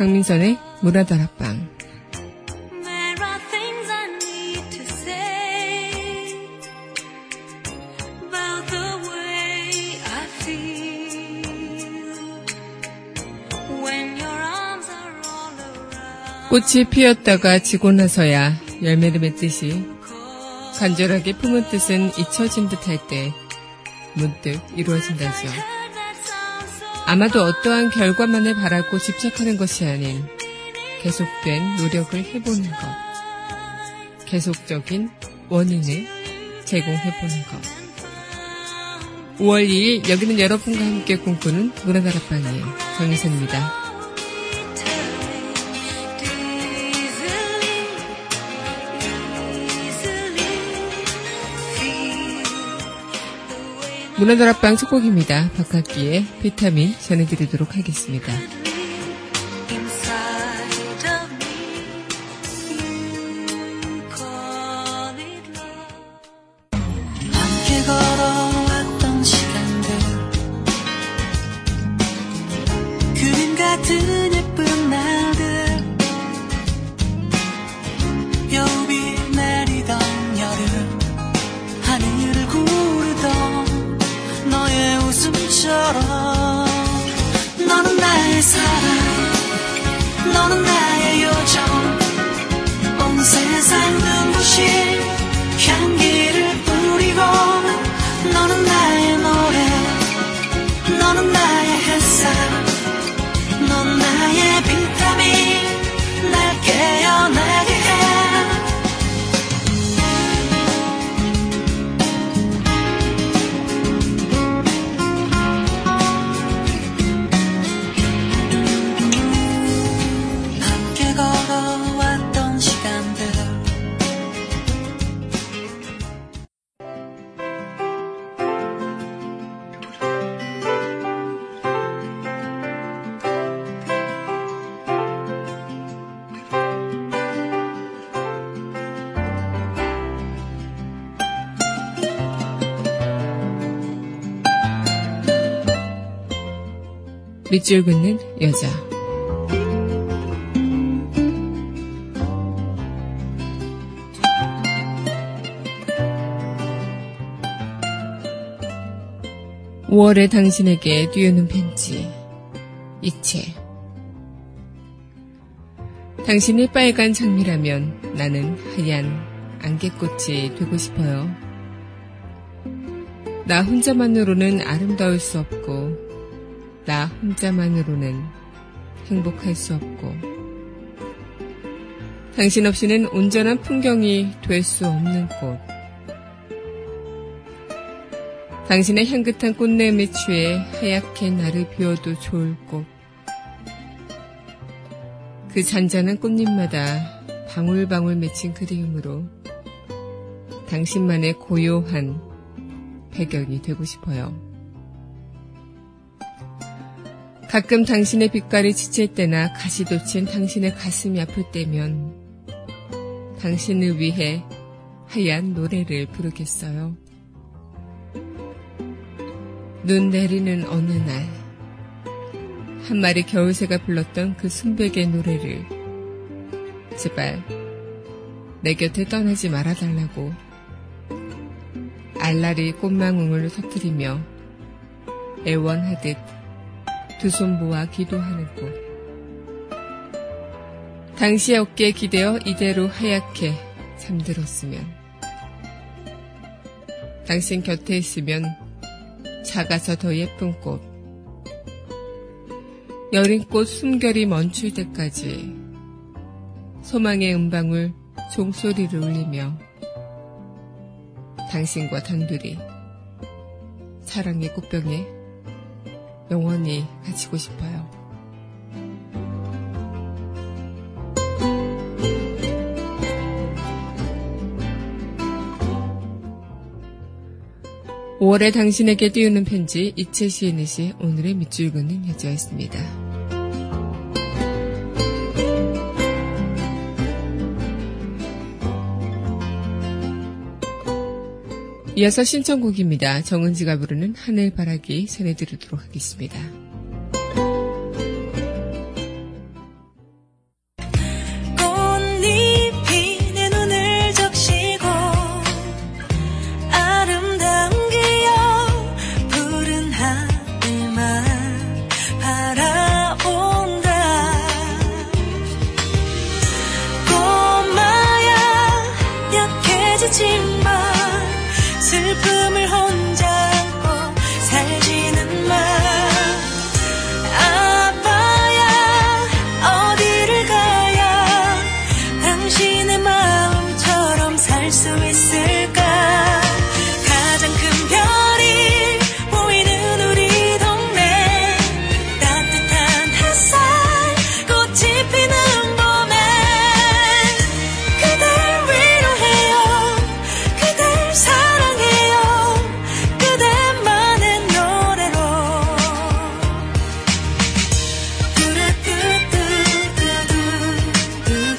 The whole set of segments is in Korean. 강민선의 문화다락방. 꽃이 피었다가 지고 나서야 열매를 맺듯이 간절하게 품은 뜻은 잊혀진 듯할 때 문득 이루어진다죠. 아마도 어떠한 결과만을 바라고 집착하는 것이 아닌 계속된 노력을 해보는 것, 계속적인 원인을 제공해보는 것. 5월 2일 여기는 여러분과 함께 꿈꾸는 문화다락방이에요. 정혜경입니다. 문화다락방 첫 곡입니다. 박학기의 비타민 전해드리도록 하겠습니다. 함께 걸어왔던 시간들, 그림 같은 예쁜 날들, 여우비 내리던 여름 하늘을 구르던 너의 웃음처럼, 너는 나의 사랑, 너는 나의 요정, 온 세상 눈부신 향기를 뿌리고, 너는 나의 노래, 너는 나의 햇살, 넌 나의 비타민, 날 깨어나게 해. 밑줄 긋는 여자. (5월에) 당신에게 띄우는 편지. 이채. 당신이 빨간 장미라면 나는 하얀 안개꽃이 되고 싶어요. 나 혼자만으로는 아름다울 수 없고, 나 혼자만으로는 행복할 수 없고, 당신 없이는 온전한 풍경이 될 수 없는 꽃. 당신의 향긋한 꽃내음에 취해 하얗게 나를 비워도 좋을 꽃. 그 잔잔한 꽃잎마다 방울방울 맺힌 그리움으로 당신만의 고요한 배경이 되고 싶어요. 가끔 당신의 빛깔이 지칠 때나 가시 돋친 당신의 가슴이 아플 때면 당신을 위해 하얀 노래를 부르겠어요. 눈 내리는 어느 날, 한 마리 겨울새가 불렀던 그 순백의 노래를 제발 내 곁에 떠나지 말아달라고 알라리 꽃망울을 터뜨리며 애원하듯 두 손 모아 기도하는 꽃. 당시의 어깨에 기대어 이대로 하얗게 잠들었으면, 당신 곁에 있으면 작아서 더 예쁜 꽃, 여린 꽃 숨결이 멈출 때까지 소망의 음방울 종소리를 울리며 당신과 단둘이 사랑의 꽃병에 영원히 가지고 싶어요. (5월에) 당신에게 띄우는 편지. 이채 시인의 시 오늘의 밑줄 긋는 여자였습니다. 이어서 신청곡입니다. 정은지가 부르는 하늘바라기 전해드리도록 하겠습니다. 약해지지만 슬픔을 혼자 안고 살지는 마. 아빠야 어디를 가야 당신의 마음처럼 살 수 있을까. 가장 큰 별이 보이는 우리 동네, 따뜻한 햇살 꽃이 피는 봄에 그댈 위로해요, 그댈 사랑해요, 그대만의 노래로. 뚜루뚜뚜뚜뚜뚜.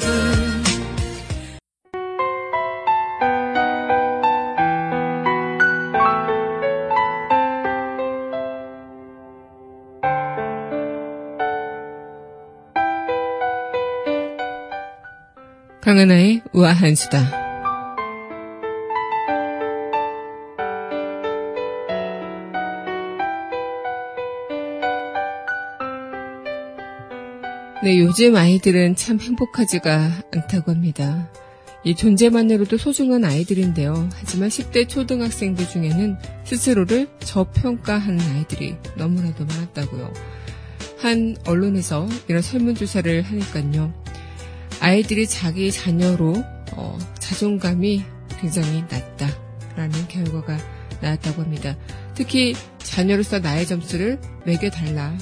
강하나의 우아한 수다. 네, 요즘 아이들은 참 행복하지가 않다고 합니다. 이 존재만으로도 소중한 아이들인데요. 하지만 10대 초등학생들 중에는 스스로를 저평가하는 아이들이 너무나도 많았다고요. 한 언론에서 이런 설문조사를 하니까요. 아이들이 자기 자녀로 자존감이 굉장히 낮다라는 결과가 나왔다고 합니다. 특히 자녀로서 나의 점수를 매겨달라.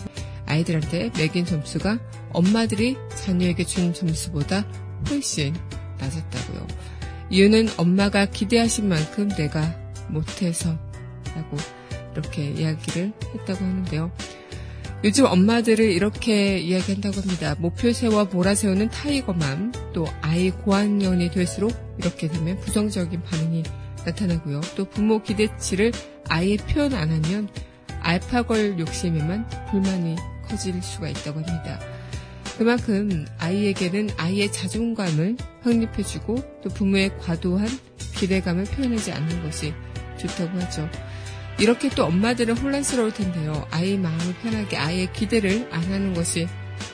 아이들한테 매긴 점수가 엄마들이 자녀에게 준 점수보다 훨씬 낮았다고요. 이유는 엄마가 기대하신 만큼 내가 못해서 라고 이렇게 이야기를 했다고 하는데요. 요즘 엄마들을 이렇게 이야기한다고 합니다. 목표 세워 몰아세우는 타이거맘, 또 아이 고학년이 될수록 이렇게 되면 부정적인 반응이 나타나고요. 또 부모 기대치를 아예 표현 안 하면 알파걸 욕심에만 불만이 커질 수가 있다고 합니다. 그만큼 아이에게는 아이의 자존감을 확립해주고 또 부모의 과도한 기대감을 표현하지 않는 것이 좋다고 하죠. 이렇게 또 엄마들은 혼란스러울 텐데요. 아이의 마음을 편하게 아이의 기대를 안 하는 것이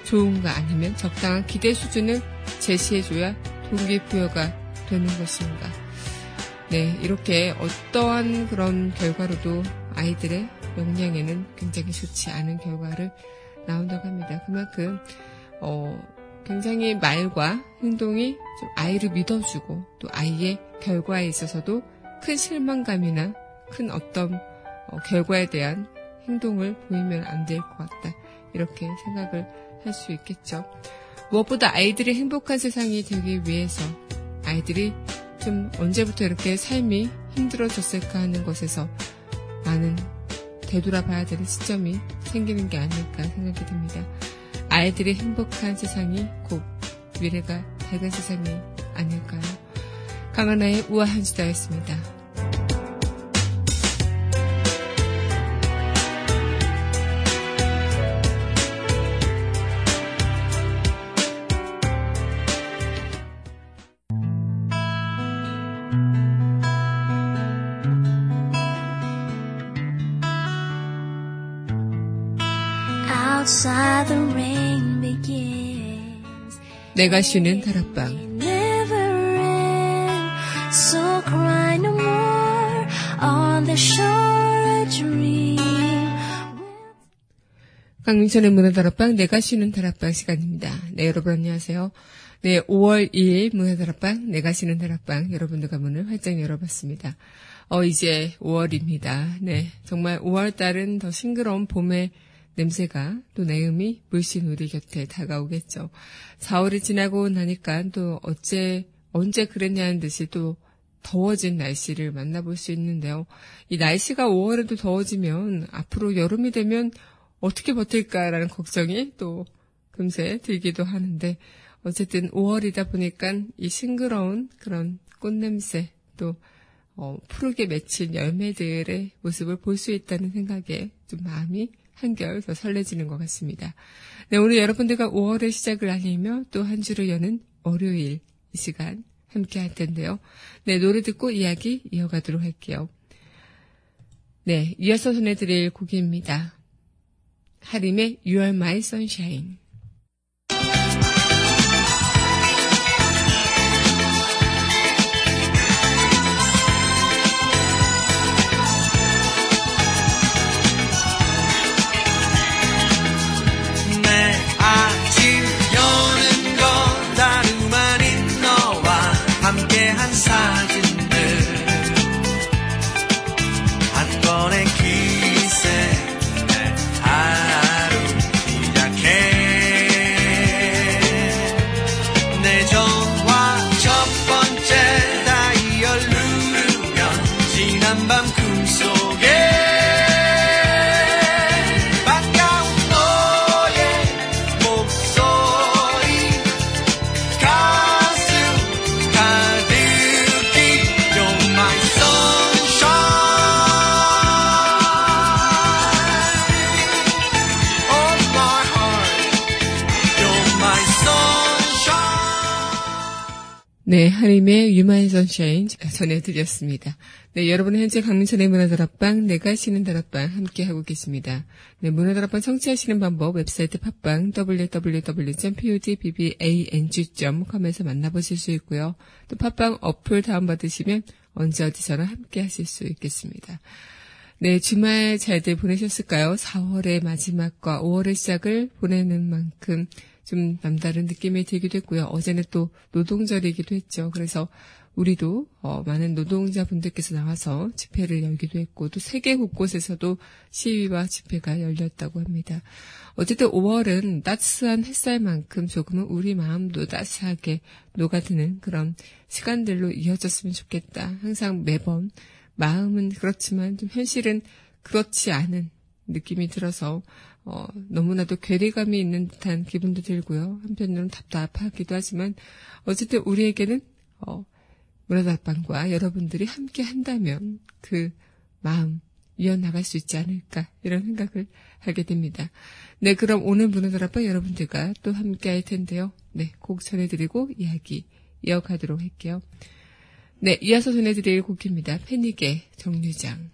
좋은가, 아니면 적당한 기대 수준을 제시해줘야 동기부여가 되는 것인가. 네, 이렇게 어떠한 그런 결과로도 아이들의 역량에는 굉장히 좋지 않은 결과를 나온다고 합니다. 그만큼 굉장히 말과 행동이 좀 아이를 믿어주고 또 아이의 결과에 있어서도 큰 실망감이나 큰 어떤 결과에 대한 행동을 보이면 안 될 것 같다, 이렇게 생각을 할 수 있겠죠. 무엇보다 아이들이 행복한 세상이 되기 위해서 아이들이 좀 언제부터 이렇게 삶이 힘들어졌을까 하는 것에서 많은 되돌아봐야 되는 시점이 생기는 게 아닐까 생각이 듭니다. 아이들이 행복한 세상이 곧 미래가 밝은 세상이 아닐까요? 강하나의 우아한 수다였습니다. 내가 쉬는 다락방. 강민선의 문화다락방, 내가 쉬는 다락방 시간입니다. 네, 여러분 안녕하세요. 네, 5월 2일 문화다락방, 내가 쉬는 다락방, 여러분들과 문을 활짝 열어봤습니다. 이제 5월입니다. 네, 정말 5월달은 더 싱그러운 봄에 냄새가 또 내음이 물씬 우리 곁에 다가오겠죠. 4월이 지나고 나니까 또 언제 그랬냐는 듯이 또 더워진 날씨를 만나볼 수 있는데요. 이 날씨가 5월에도 더워지면 앞으로 여름이 되면 어떻게 버틸까라는 걱정이 또 금세 들기도 하는데, 어쨌든 5월이다 보니까 이 싱그러운 그런 꽃냄새, 또 푸르게 맺힌 열매들의 모습을 볼 수 있다는 생각에 좀 마음이 한결 더 설레지는 것 같습니다. 네, 오늘 여러분들과 5월의 시작을 알리며 또 한 주를 여는 월요일 이 시간 함께 할 텐데요. 네, 노래 듣고 이야기 이어가도록 할게요. 네, 이어서 전해드릴 곡입니다. 하림의 You Are My Sunshine. 한밤 꿈속에 반가운 너의 목소리 가슴 가득히 You're my sunshine of my heart You're my sunshine. 네, 하림의 You My Sunshine 전해드렸습니다. 네, 여러분은 현재 강민선의 문화다락방, 내가 쉬는 다락방 함께하고 계십니다. 네, 문화다락방 청취하시는 방법, 웹사이트 팟빵 www.podbbang.com에서 만나보실 수 있고요. 또 팟빵 어플 다운받으시면 언제 어디서나 함께하실 수 있겠습니다. 네, 주말 잘들 보내셨을까요? 4월의 마지막과 5월의 시작을 보내는 만큼 좀 남다른 느낌이 들기도 했고요. 어제는 또 노동절이기도 했죠. 그래서 우리도 많은 노동자분들께서 나와서 집회를 열기도 했고 또 세계 곳곳에서도 시위와 집회가 열렸다고 합니다. 어쨌든 5월은 따스한 햇살만큼 조금은 우리 마음도 따스하게 녹아드는 그런 시간들로 이어졌으면 좋겠다. 항상 매번 마음은 그렇지만 좀 현실은 그렇지 않은 느낌이 들어서 너무나도 괴리감이 있는 듯한 기분도 들고요. 한편으로는 답답하기도 하지만 어쨌든 우리에게는 문화다락방과 여러분들이 함께 한다면 그 마음 이어나갈 수 있지 않을까 이런 생각을 하게 됩니다. 네, 그럼 오늘 문화다락방 여러분들과 또 함께 할 텐데요. 네, 곡 전해드리고 이야기 이어가도록 할게요. 네, 이어서 전해드릴 곡입니다. 패닉의 정류장.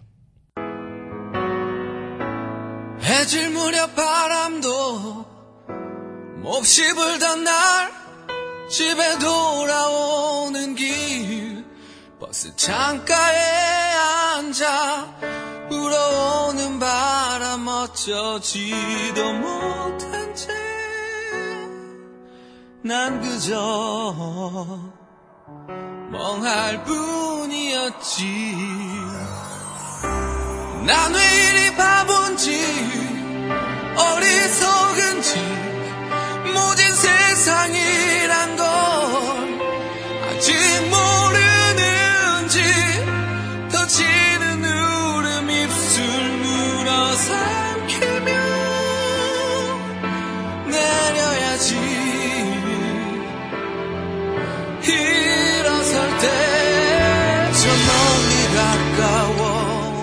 해질 무렵 바람도 몹시 불던 날 집에 돌아오는 길 버스 창가에 앉아 불어오는 바람 어쩌지도 못한 채 난 그저 멍할 뿐이었지. 난 왜 이리 바본지 어리석은지 모진 세상이란 걸 아직 모르는지 터지는 울음 입술 물어삼키며 내려야지 일어설 때 저 멀리 가까워오는.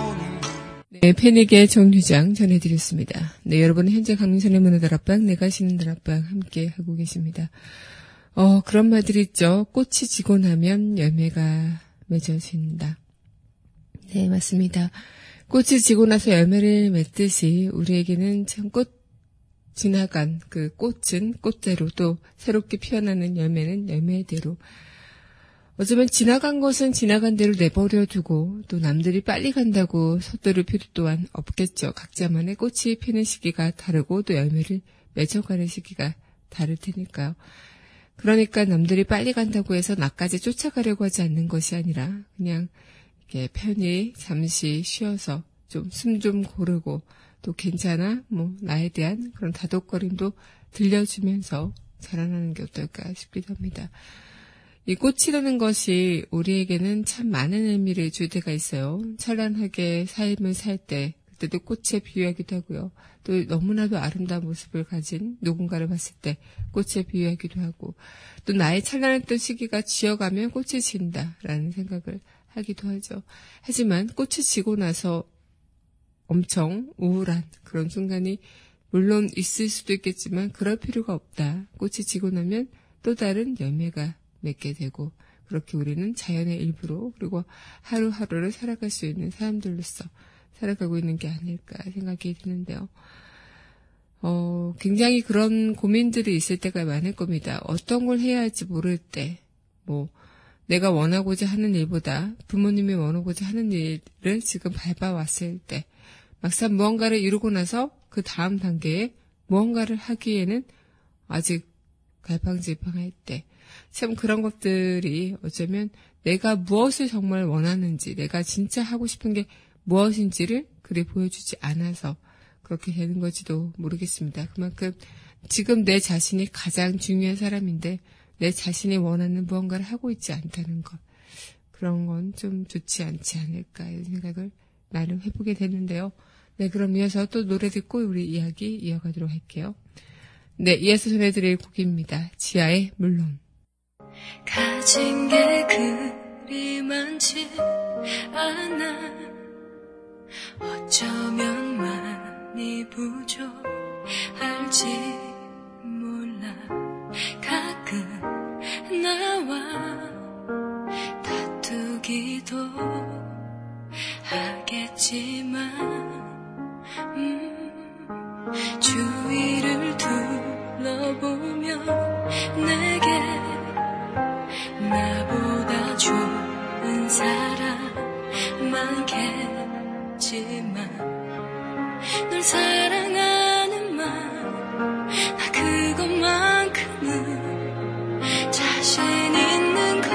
네, 패닉의 정류장 전해드렸습니다. 네, 여러분은 현재 강민선의 문화다락방, 내가 쉬는 다락방 함께하고 계십니다. 그런 말들이 있죠. 꽃이 지고 나면 열매가 맺어진다. 네, 맞습니다. 꽃이 지고 나서 열매를 맺듯이 우리에게는 참 꽃 지나간 그 꽃은 꽃대로 또 새롭게 피어나는 열매는 열매대로 어쩌면 지나간 것은 지나간 대로 내버려 두고 또 남들이 빨리 간다고 서두를 필요 또한 없겠죠. 각자만의 꽃이 피는 시기가 다르고 또 열매를 맺어가는 시기가 다를 테니까요. 그러니까 남들이 빨리 간다고 해서 나까지 쫓아가려고 하지 않는 것이 아니라 그냥 이렇게 편히 잠시 쉬어서 좀 숨 좀 고르고 또 괜찮아? 뭐 나에 대한 그런 다독거림도 들려주면서 자라나는 게 어떨까 싶기도 합니다. 이 꽃이라는 것이 우리에게는 참 많은 의미를 줄 때가 있어요. 찬란하게 삶을 살 때 그때도 꽃에 비유하기도 하고요. 또 너무나도 아름다운 모습을 가진 누군가를 봤을 때 꽃에 비유하기도 하고 또 나의 찬란했던 시기가 지어가면 꽃이 진다라는 생각을 하기도 하죠. 하지만 꽃이 지고 나서 엄청 우울한 그런 순간이 물론 있을 수도 있겠지만 그럴 필요가 없다. 꽃이 지고 나면 또 다른 열매가 맺게 되고 그렇게 우리는 자연의 일부로 그리고 하루하루를 살아갈 수 있는 사람들로서 살아가고 있는 게 아닐까 생각이 드는데요. 굉장히 그런 고민들이 있을 때가 많을 겁니다. 어떤 걸 해야 할지 모를 때, 내가 원하고자 하는 일보다 부모님이 원하고자 하는 일을 지금 밟아왔을 때, 막상 무언가를 이루고 나서 그 다음 단계에 무언가를 하기에는 아직 갈팡질팡할 때, 참 그런 것들이 어쩌면 내가 무엇을 정말 원하는지, 내가 진짜 하고 싶은 게 무엇인지를 그리 보여주지 않아서 그렇게 되는 건지도 모르겠습니다. 그만큼 지금 내 자신이 가장 중요한 사람인데 내 자신이 원하는 무언가를 하고 있지 않다는 것. 그런 건 좀 좋지 않지 않을까 이런 생각을 나름 해보게 되는데요. 네, 그럼 이어서 또 노래 듣고 우리 이야기 이어가도록 할게요. 네, 이어서 전해드릴 곡입니다. 지아의 물론. 가진 게 그리 많지 않아 어쩌면 많이 부족할지 몰라 가끔 나와 다투기도 하겠지만 주위를 둘러보면 내게 나보다 좋은 사람 많겠지만 널 사랑하는 맘 나 그것만큼은 자신 있는 걸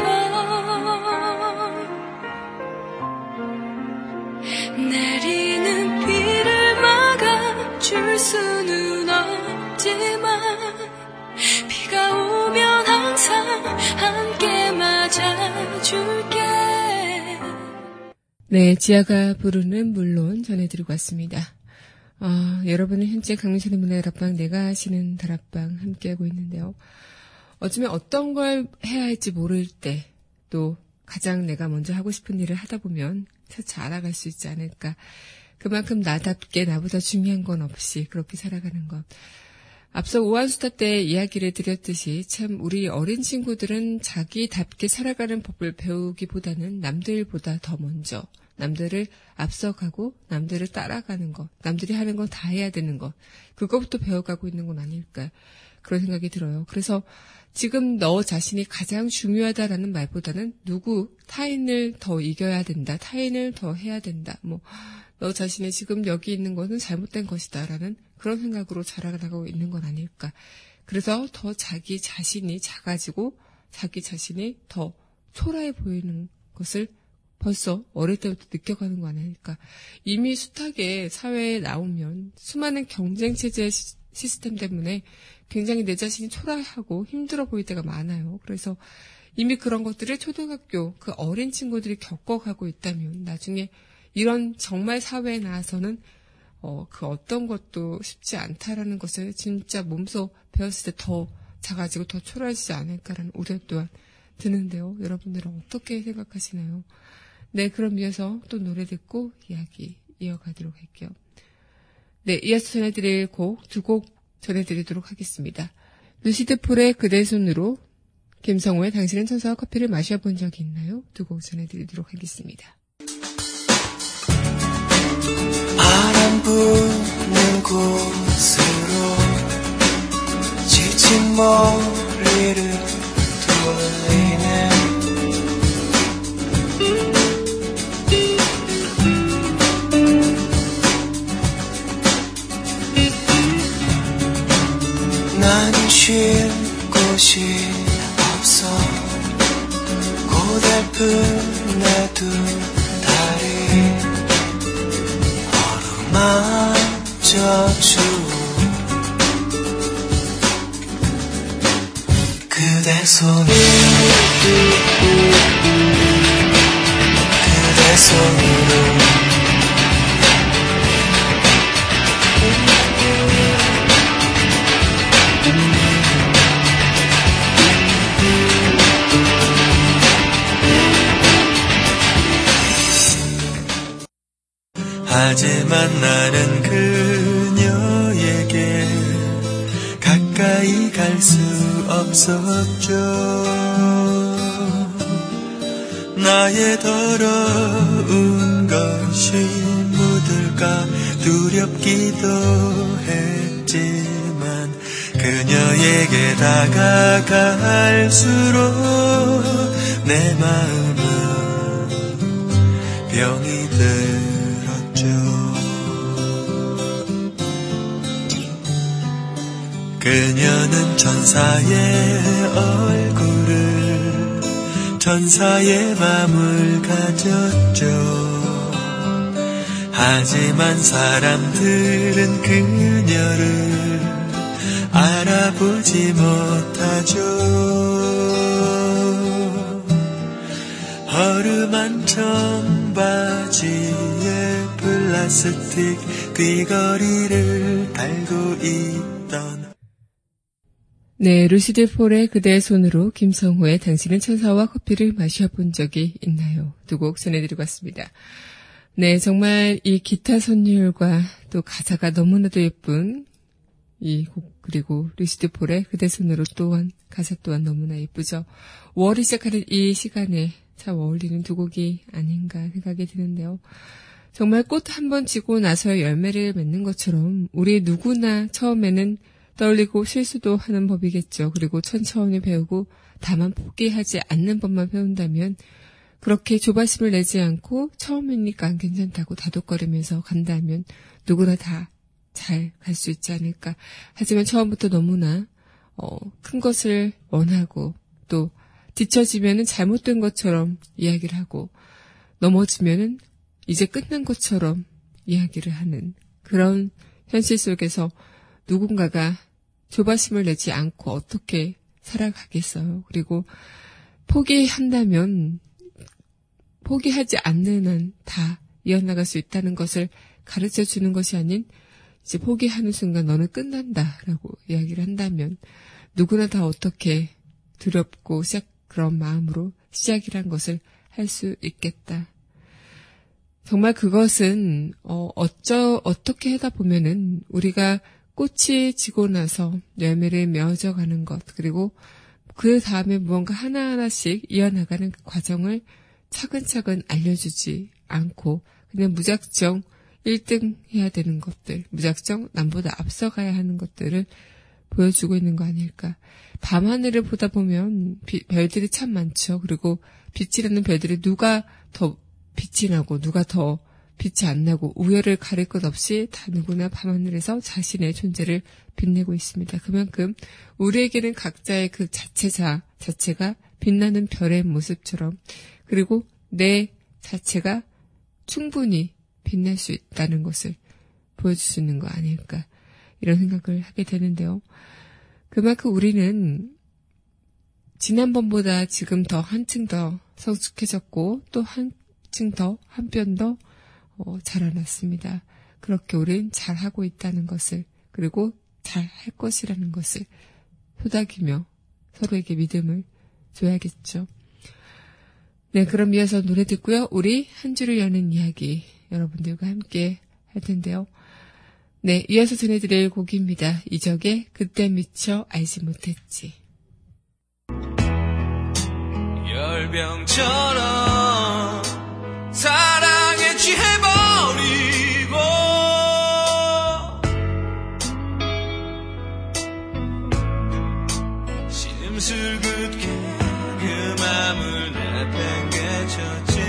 내리는 비를 막아줄 수는 없지만 비가 오면 항상 함께 맞아줄게. 네, 지아가 부르는 물론 전해드리고 왔습니다. 여러분은 현재 강민선의 문화다락방, 내가 쉬는 다락방 함께하고 있는데요. 어쩌면 어떤 걸 해야 할지 모를 때 또 가장 내가 먼저 하고 싶은 일을 하다 보면 차차 알아갈 수 있지 않을까. 그만큼 나답게 나보다 중요한 건 없이 그렇게 살아가는 것. 앞서 오한수다 때 이야기를 드렸듯이 참 우리 어린 친구들은 자기답게 살아가는 법을 배우기보다는 남들보다 더 먼저 남들을 앞서가고 남들을 따라가는 것, 남들이 하는 건 다 해야 되는 것, 그것부터 배워가고 있는 건 아닐까 그런 생각이 들어요. 그래서 지금 너 자신이 가장 중요하다라는 말보다는 누구, 타인을 더 이겨야 된다, 타인을 더 해야 된다, 뭐 너 자신이 지금 여기 있는 것은 잘못된 것이다 라는 그런 생각으로 자라나가고 있는 건 아닐까. 그래서 더 자기 자신이 작아지고 자기 자신이 더 초라해 보이는 것을 벌써 어릴 때부터 느껴가는 거 아닐까. 이미 숱하게 사회에 나오면 수많은 경쟁체제 시스템 때문에 굉장히 내 자신이 초라하고 힘들어 보일 때가 많아요. 그래서 이미 그런 것들을 초등학교 그 어린 친구들이 겪어가고 있다면 나중에 이런 정말 사회에 나와서는 그 어떤 것도 쉽지 않다라는 것을 진짜 몸소 배웠을 때 더 작아지고 더 초라해지지 않을까라는 우려 또한 드는데요. 여러분들은 어떻게 생각하시나요? 네, 그럼 이어서 또 노래 듣고 이야기 이어가도록 할게요. 네, 이어서 전해드릴 곡 두 곡 전해드리도록 하겠습니다. 루시드 폴의 그대 손으로, 김성우의 당신은 천사와 커피를 마셔본 적이 있나요? 두 곡 전해드리도록 하겠습니다. 바람 부는 곳으로 지친 머리를 돌리네 난 쉴 곳이 없어 고달픈 내 두 다리 맞춰줘 그대 손 그대 손으로 하지만 나는 그녀에게 가까이 갈 수 없었죠. 나의 더러운 것이 묻을까 두렵기도 했지만 그녀에게 다가갈수록 내 마음은 병이 들 그녀는 천사의 얼굴을 천사의 맘을 가졌죠. 하지만 사람들은 그녀를 알아보지 못하죠. 여름한 청바지에 플라스틱 귀걸이를 달고 있던. 네, 루시드 폴의 그대의 손으로, 김성우의 당신은 천사와 커피를 마셔본 적이 있나요? 두 곡 전해드리고 왔습니다. 네, 정말 이 기타 선율과 또 가사가 너무나도 예쁜 이 곡, 그리고 루시드 폴의 그대 손으로 또한 가사 또한 너무나 예쁘죠. 5월이 시작하는 이 시간에 참 어울리는 두 곡이 아닌가 생각이 드는데요. 정말 꽃 한 번 지고 나서 열매를 맺는 것처럼 우리 누구나 처음에는 떨리고 실수도 하는 법이겠죠. 그리고 천천히 배우고 다만 포기하지 않는 법만 배운다면 그렇게 조바심을 내지 않고 처음이니까 괜찮다고 다독거리면서 간다면 누구나 다 잘 갈 수 있지 않을까. 하지만 처음부터 너무나 큰 것을 원하고 또 뒤처지면은 잘못된 것처럼 이야기를 하고 넘어지면은 이제 끝난 것처럼 이야기를 하는 그런 현실 속에서 누군가가 조바심을 내지 않고 어떻게 살아가겠어요. 그리고 포기한다면 포기하지 않는 한 다 이어나갈 수 있다는 것을 가르쳐주는 것이 아닌 이제 포기하는 순간 너는 끝난다라고 이야기를 한다면 누구나 다 어떻게 두렵고 그런 마음으로 시작이란 것을 할 수 있겠다. 정말 그것은 어떻게 하다 보면은 우리가 꽃이 지고 나서 열매를 맺어져 가는 것, 그리고 그 다음에 무언가 하나하나씩 이어나가는 그 과정을 차근차근 알려주지 않고 그냥 무작정 1등 해야 되는 것들, 무작정 남보다 앞서가야 하는 것들을 보여주고 있는 거 아닐까. 밤하늘을 보다 보면 별들이 참 많죠. 그리고 빛이 나는 별들이 누가 더 빛이 나고 누가 더 빛이 안 나고 우열을 가릴 것 없이 다 누구나 밤하늘에서 자신의 존재를 빛내고 있습니다. 그만큼 우리에게는 각자의 그 자체가 빛나는 별의 모습처럼, 그리고 내 자체가 충분히 빛날 수 있다는 것을 보여줄 수 있는 거 아닐까, 이런 생각을 하게 되는데요. 그만큼 우리는 지난번보다 지금 더 한층 더 성숙해졌고 또 한층 더 한 뼘 더 자라났습니다. 그렇게 우린 잘하고 있다는 것을, 그리고 잘할 것이라는 것을 토닥이며 서로에게 믿음을 줘야겠죠. 네, 그럼 이어서 노래 듣고요. 우리 한 주를 여는 이야기 여러분들과 함께 할 텐데요. 네, 이어서 전해드릴 곡입니다. 이적의 그때 미처 알지 못했지. 열병처럼 사랑에 취해버리고 심술 굳게 그 맘을 내팽개쳤지.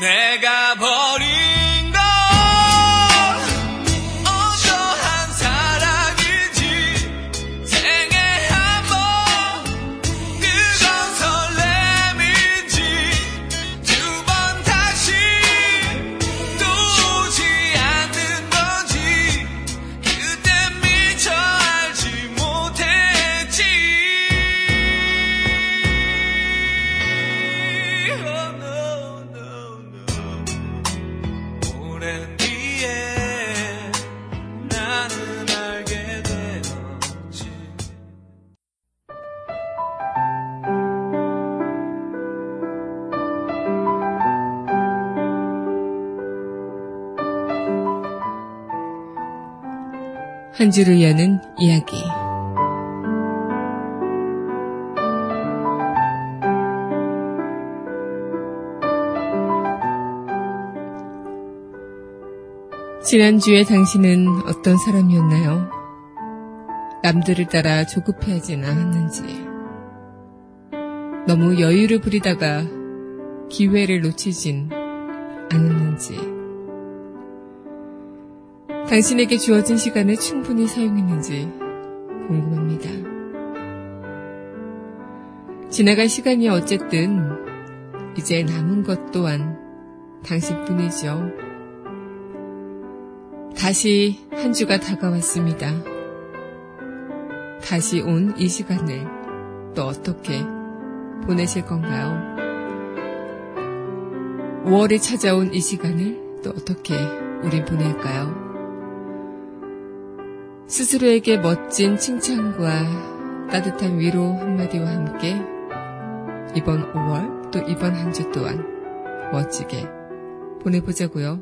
내가 버린 한 주를 여는 이야기. 지난주에 당신은 어떤 사람이었나요? 남들을 따라 조급해하진 않았는지, 너무 여유를 부리다가 기회를 놓치진 않았는지, 당신에게 주어진 시간을 충분히 사용했는지 궁금합니다. 지나갈 시간이 어쨌든 이제 남은 것 또한 당신뿐이죠. 다시 한 주가 다가왔습니다. 다시 온 이 시간을 또 어떻게 보내실 건가요? 5월이 찾아온 이 시간을 또 어떻게 우린 보낼까요? 스스로에게 멋진 칭찬과 따뜻한 위로 한마디와 함께 이번 5월 또 이번 한 주 또한 멋지게 보내보자고요.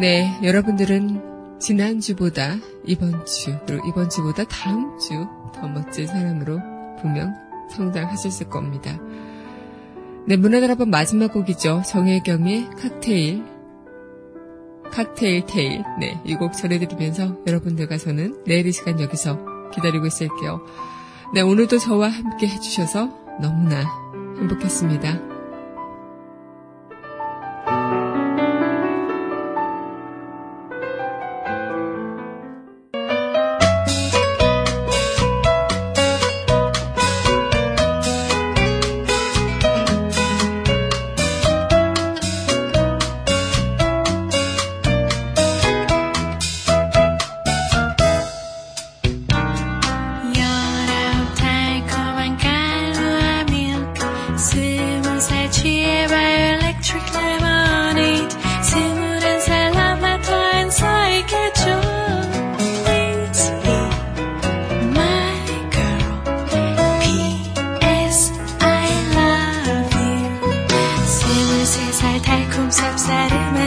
네, 여러분들은 지난주보다 이번주 그리고 이번주보다 다음주 더 멋진 사람으로 분명 성장하셨을 겁니다. 네, 문화다락방 마지막 곡이죠. 정혜경의 칵테일 테일. 네, 이 곡 전해드리면서 여러분들과 저는 내일 이 시간 여기서 기다리고 있을게요. 네, 오늘도 저와 함께 해주셔서 너무나 행복했습니다. I'm sad.